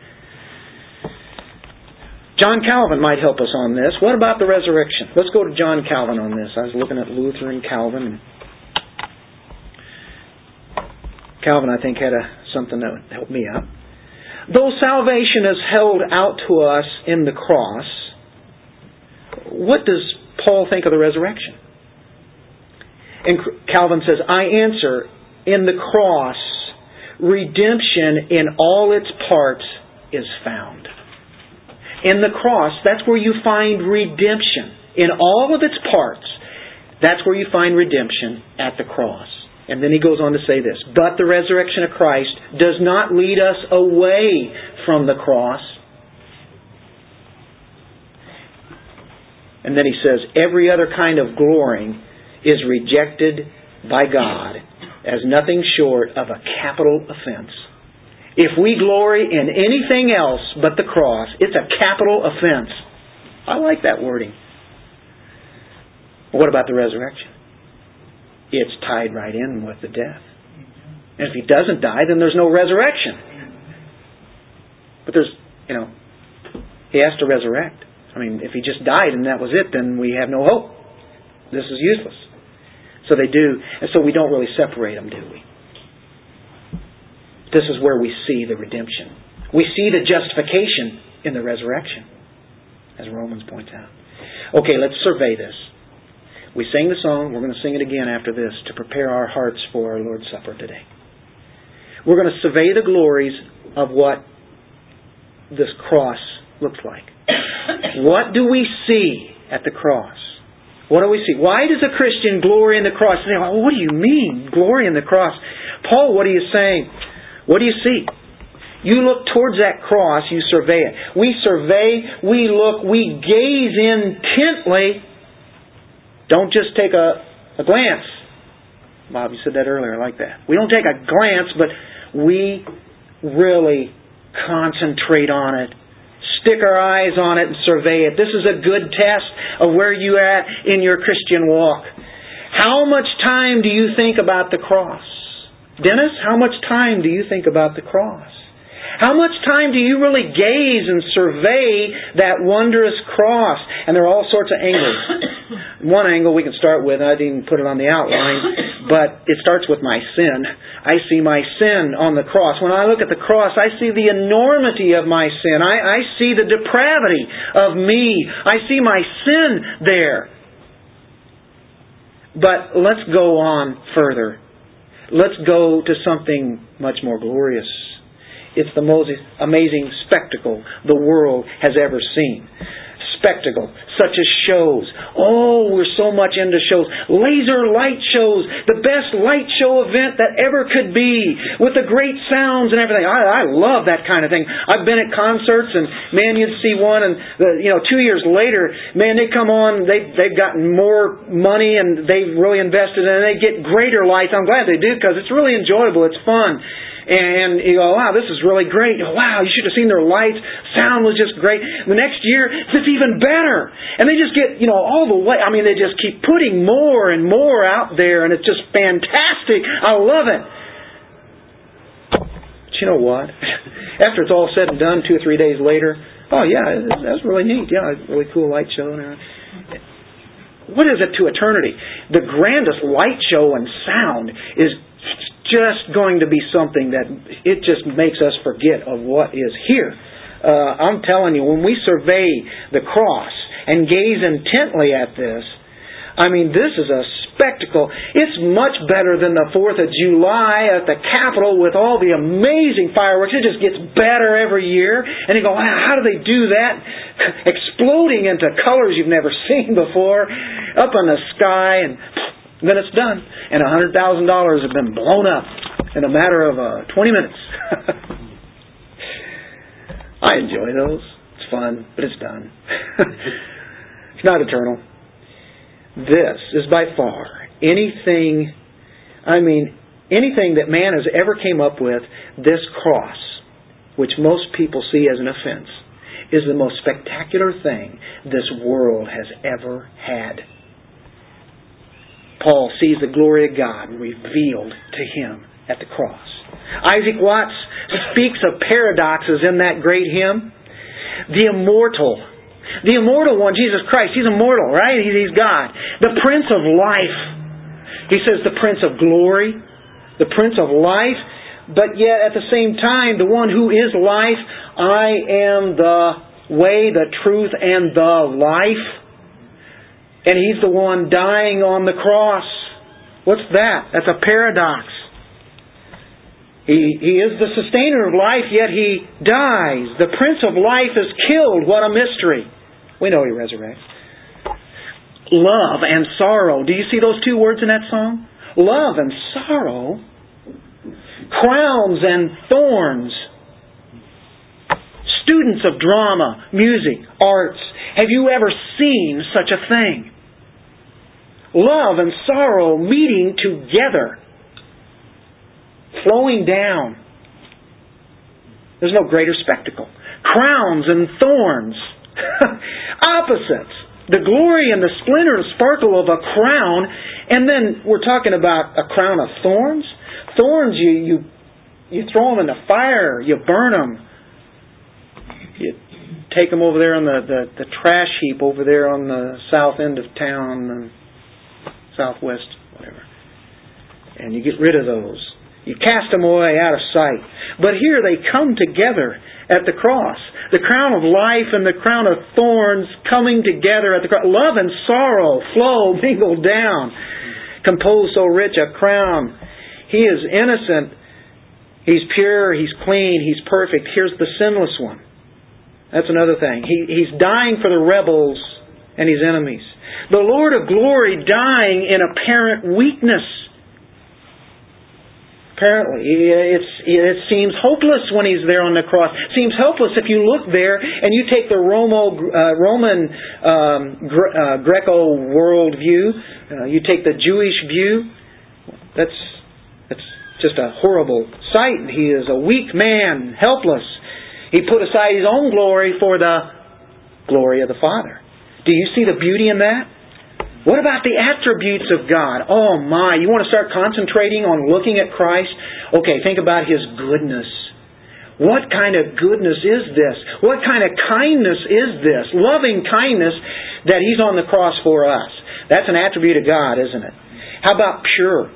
John Calvin might help us on this. What about the resurrection? Let's go to John Calvin on this. I was looking at Luther and Calvin. Calvin, I think, had a, something that would help me out. Though salvation is held out to us in the cross, what does Paul think of the resurrection? And Calvin says, I answer, in the cross, redemption in all its parts is found. In the cross, that's where you find redemption. In all of its parts, that's where you find redemption, at the cross. And then he goes on to say this, but the resurrection of Christ does not lead us away from the cross. And then he says, every other kind of glorying is rejected by God as nothing short of a capital offense. If we glory in anything else but the cross, it's a capital offense. I like that wording. What about the resurrection? It's tied right in with the death. And if he doesn't die, then there's no resurrection. But there's, you know, he has to resurrect. I mean, if he just died and that was it, then we have no hope. This is useless. So they do, and so we don't really separate them, do we? This is where we see the redemption. We see the justification in the resurrection, as Romans points out. Okay, let's survey this. We sang the song. We're going to sing it again after this to prepare our hearts for our Lord's Supper today. We're going to survey the glories of what this cross looks like. What do we see at the cross? What do we see? Why does a Christian glory in the cross? And they're like, well, what do you mean, glory in the cross? Paul, what are you saying? What do you see? You look towards that cross, you survey it. We survey, we look, we gaze intently. Don't just take a, a glance. Bob, you said that earlier, I like that. We don't take a glance, but we really concentrate on it. Stick our eyes on it and survey it. This is a good test of where you're at in your Christian walk. How much time do you think about the cross? Dennis, how much time do you think about the cross? How much time do you really gaze and survey that wondrous cross? And there are all sorts of angles. One angle we can start with, I didn't even put it on the outline, but it starts with my sin. I see my sin on the cross. When I look at the cross, I see the enormity of my sin. I, I see the depravity of me. I see my sin there. But let's go on further. Let's go to something much more glorious. It's the most amazing spectacle the world has ever seen. Spectacle, such as shows. Oh, we're so much into shows. Laser light shows, the best light show event that ever could be, with the great sounds and everything. I, I love that kind of thing. I've been at concerts, and man, you'd see one, and the, you know, two years later, man, they come on. They they've gotten more money, and they've really invested, and they get greater lights. I'm glad they do, because it's really enjoyable. It's fun. And you go, wow, this is really great. Wow, you should have seen their lights. Sound was just great. The next year, it's even better. And they just get, you know, all the way. I mean, they just keep putting more and more out there, and it's just fantastic. I love it. But you know what? After it's all said and done, two or three days later, oh, yeah, that's really neat. Yeah, really cool light show and everything. What is it to eternity? The grandest light show and sound is just going to be something that it just makes us forget of what is here. Uh, I'm telling you, when we survey the cross and gaze intently at this, I mean, this is a spectacle. It's much better than the fourth of July at the Capitol with all the amazing fireworks. It just gets better every year. And you go, wow, how do they do that? Exploding into colors you've never seen before, up in the sky, and then it's done. And one hundred thousand dollars have been blown up in a matter of uh, twenty minutes. I enjoy those. It's fun, but it's done. It's not eternal. This is by far anything, I mean, anything that man has ever came up with, this cross, which most people see as an offense, is the most spectacular thing this world has ever had. Paul sees the glory of God revealed to him at the cross. Isaac Watts speaks of paradoxes in that great hymn. The immortal, the immortal one, Jesus Christ, He's immortal, right? He's God. The Prince of Life. He says the Prince of Glory, the Prince of Life, but yet at the same time, the one who is life, I am the way, the truth, and the life. And He's the one dying on the cross. What's that? That's a paradox. He, he is the sustainer of life, yet He dies. The Prince of Life is killed. What a mystery. We know He resurrects. Love and sorrow. Do you see those two words in that song? Love and sorrow. Crowns and thorns. Students of drama, music, arts. Have you ever seen such a thing? Love and sorrow meeting together, flowing down. There's no greater spectacle. Crowns and thorns, opposites. The glory and the splendor and sparkle of a crown, and then we're talking about a crown of thorns. Thorns, you you you throw them in the fire, you burn them. You take them over there on the, the, the trash heap over there on the south end of town, and southwest, whatever. And you get rid of those. You cast them away out of sight. But here they come together at the cross. The crown of life and the crown of thorns coming together at the cross. Love and sorrow flow, mingle down. Compose so rich a crown. He is innocent. He's pure. He's clean. He's perfect. Here's the sinless one. That's another thing. He, he's dying for the rebels and his enemies. The Lord of glory dying in apparent weakness. Apparently, it's, it seems hopeless when He's there on the cross. It seems hopeless if you look there and you take the Romo, uh, Roman um, Gre- uh, Greco world view, uh, you take the Jewish view, that's, that's just a horrible sight. He is a weak man, helpless. He put aside His own glory for the glory of the Father. Do you see the beauty in that? What about the attributes of God? Oh my, you want to start concentrating on looking at Christ? Okay, think about His goodness. What kind of goodness is this? What kind of kindness is this? Loving kindness that He's on the cross for us. That's an attribute of God, isn't it? How about pure?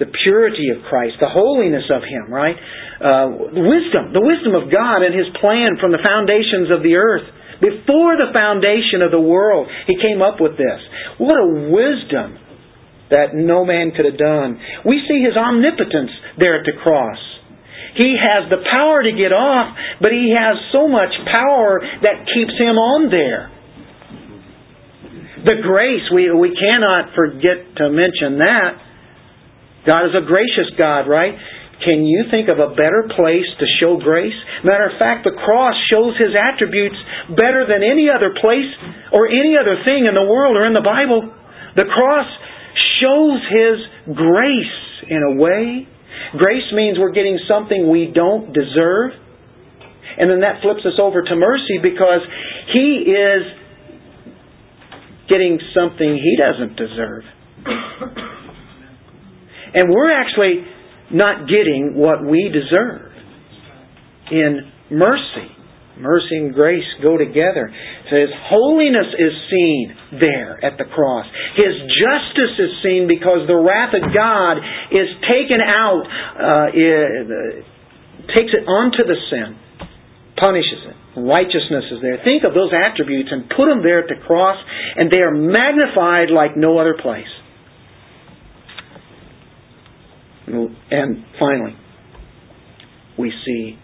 The purity of Christ, the holiness of Him, right? Uh, wisdom, the wisdom of God and His plan from the foundations of the earth. Before the foundation of the world, He came up with this. What a wisdom that no man could have done. We see His omnipotence there at the cross. He has the power to get off, but He has so much power that keeps Him on there. The grace, we, we cannot forget to mention that. God is a gracious God, right? Can you think of a better place to show grace? Matter of fact, the cross shows His attributes better than any other place or any other thing in the world or in the Bible. The cross shows His grace in a way. Grace means we're getting something we don't deserve. And then that flips us over to mercy because He is getting something He doesn't deserve. And we're actually not getting what we deserve in mercy. Mercy and grace go together. So His holiness is seen there at the cross. His justice is seen because the wrath of God is taken out, uh, it, uh, takes it onto the sin, punishes it. Righteousness is there. Think of those attributes and put them there at the cross, and they are magnified like no other place. And finally, we see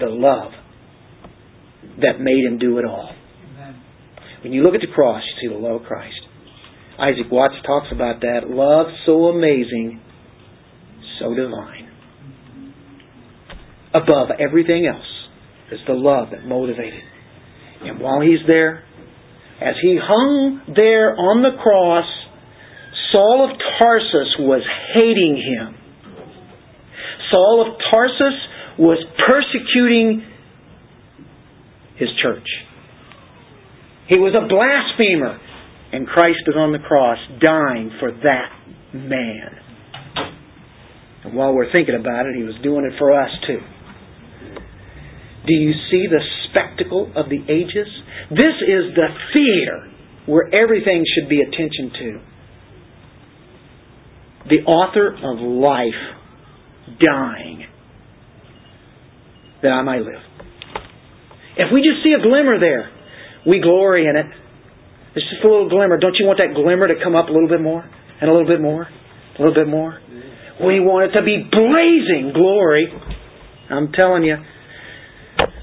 the love that made Him do it all. Amen. When you look at the cross, you see the love of Christ. Isaac Watts talks about that. Love so amazing, so divine. Above everything else is the love that motivated. And while He's there, as He hung there on the cross, Saul of Tarsus was hating Him. Saul of Tarsus was persecuting his church. He was a blasphemer. And Christ is on the cross dying for that man. And while we're thinking about it, He was doing it for us too. Do you see the spectacle of the ages? This is the theater where everything should be attention to. The author of life dying that I might live. If we just see a glimmer there, we glory in it. It's just a little glimmer. Don't you want that glimmer to come up a little bit more? And a little bit more? A little bit more? We want it to be blazing glory. I'm telling you.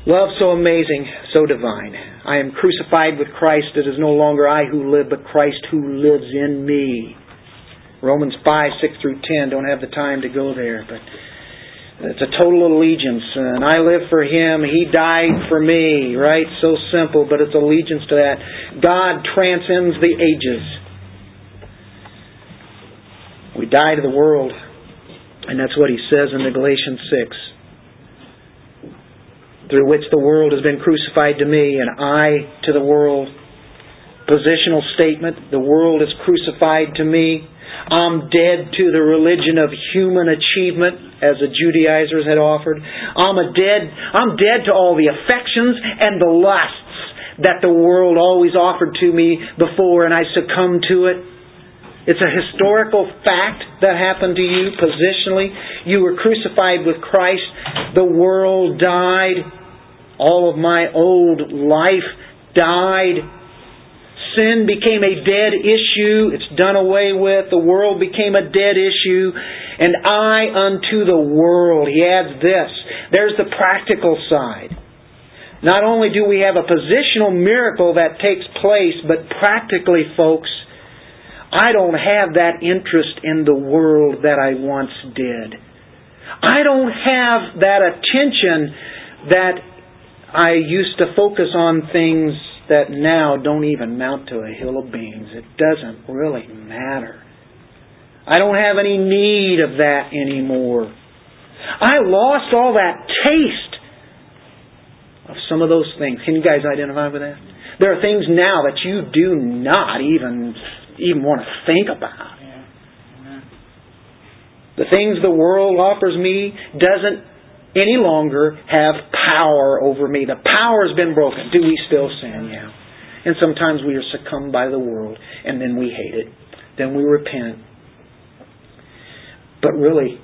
Love so amazing, so divine. I am crucified with Christ. It is no longer I who live, but Christ who lives in me. Romans five, six through ten, don't have the time to go there, but it's a total allegiance. And I live for Him, He died for me, right? So simple, but it's allegiance to that. God transcends the ages. We die to the world, and that's what He says in the Galatians six. Through which the world has been crucified to me, and I to the world. Positional statement, the world is crucified to me. I'm dead to the religion of human achievement, as the Judaizers had offered. I'm a dead. I'm dead to all the affections and the lusts that the world always offered to me before, and I succumb to it. It's a historical fact that happened to you positionally. You were crucified with Christ. The world died. All of my old life died. Sin became a dead issue. It's done away with. The world became a dead issue. And I unto the world. He adds this. There's the practical side. Not only do we have a positional miracle that takes place, but practically, folks, I don't have that interest in the world that I once did. I don't have that attention that I used to focus on things that now don't even mount to a hill of beans. It doesn't really matter. I don't have any need of that anymore. I lost all that taste of some of those things. Can you guys identify with that? There are things now that you do not even even want to think about. Yeah. Yeah. The things the world offers me doesn't any longer have power over me. The power has been broken. Do we still sin? Yeah. And sometimes we are succumbed by the world, and then we hate it. Then we repent. But really,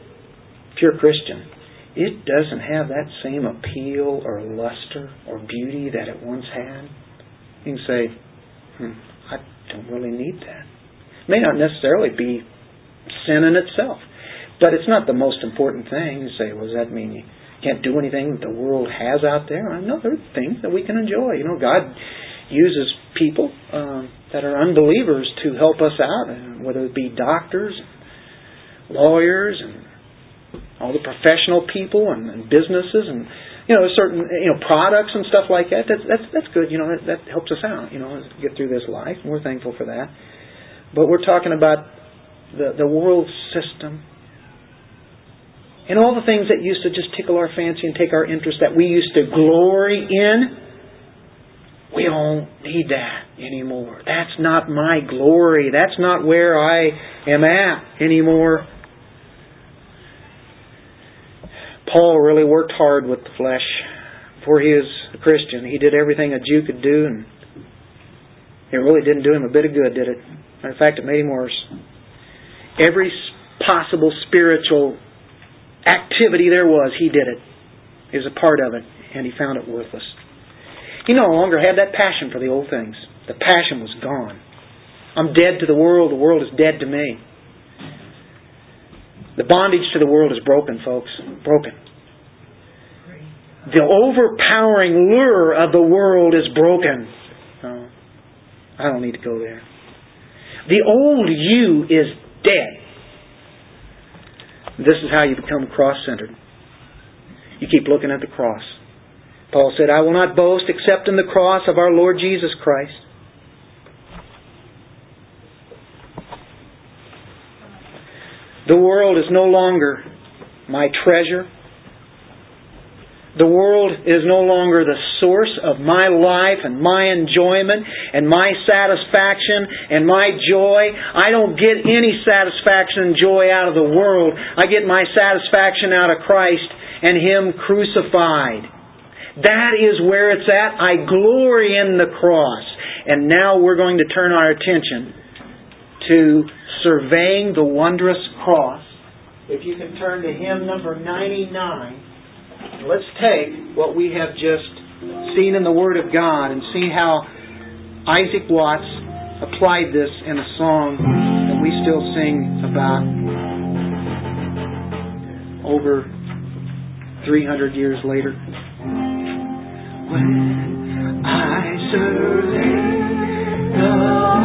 if you're a Christian, it doesn't have that same appeal or luster or beauty that it once had. You can say, hmm, I don't really need that. It may not necessarily be sin in itself, but it's not the most important thing. You say, well, does that mean you can't do anything that the world has out there? I know there are things that we can enjoy. You know, God uses people uh, that are unbelievers to help us out, whether it be doctors, lawyers, and all the professional people and, and businesses, and you know certain you know products and stuff like that. That's that's, that's good. You know that, that helps us out. You know, get through this life, and we're thankful for that. But we're talking about the the world system and all the things that used to just tickle our fancy and take our interest that we used to glory in. We don't need that anymore. That's not my glory. That's not where I am at anymore. Paul really worked hard with the flesh before he was a Christian. He did everything a Jew could do, and it really didn't do him a bit of good, did it? Matter of fact, it made him worse. Every possible spiritual activity there was, he did it. He was a part of it, and he found it worthless. He no longer had that passion for the old things. The passion was gone. I'm dead to the world. The world is dead to me. The bondage to the world is broken, folks. Broken. The overpowering lure of the world is broken. No, I don't need to go there. The old you is dead. This is how you become cross-centered. You keep looking at the cross. Paul said, I will not boast except in the cross of our Lord Jesus Christ. The world is no longer my treasure. The world is no longer the source of my life and my enjoyment and my satisfaction and my joy. I don't get any satisfaction and joy out of the world. I get my satisfaction out of Christ and Him crucified. That is where it's at. I glory in the cross. And now we're going to turn our attention to surveying the wondrous cross. If you can turn to hymn number ninety-nine, let's take what we have just seen in the Word of God and see how Isaac Watts applied this in a song that we still sing about over three hundred years later. When I survey the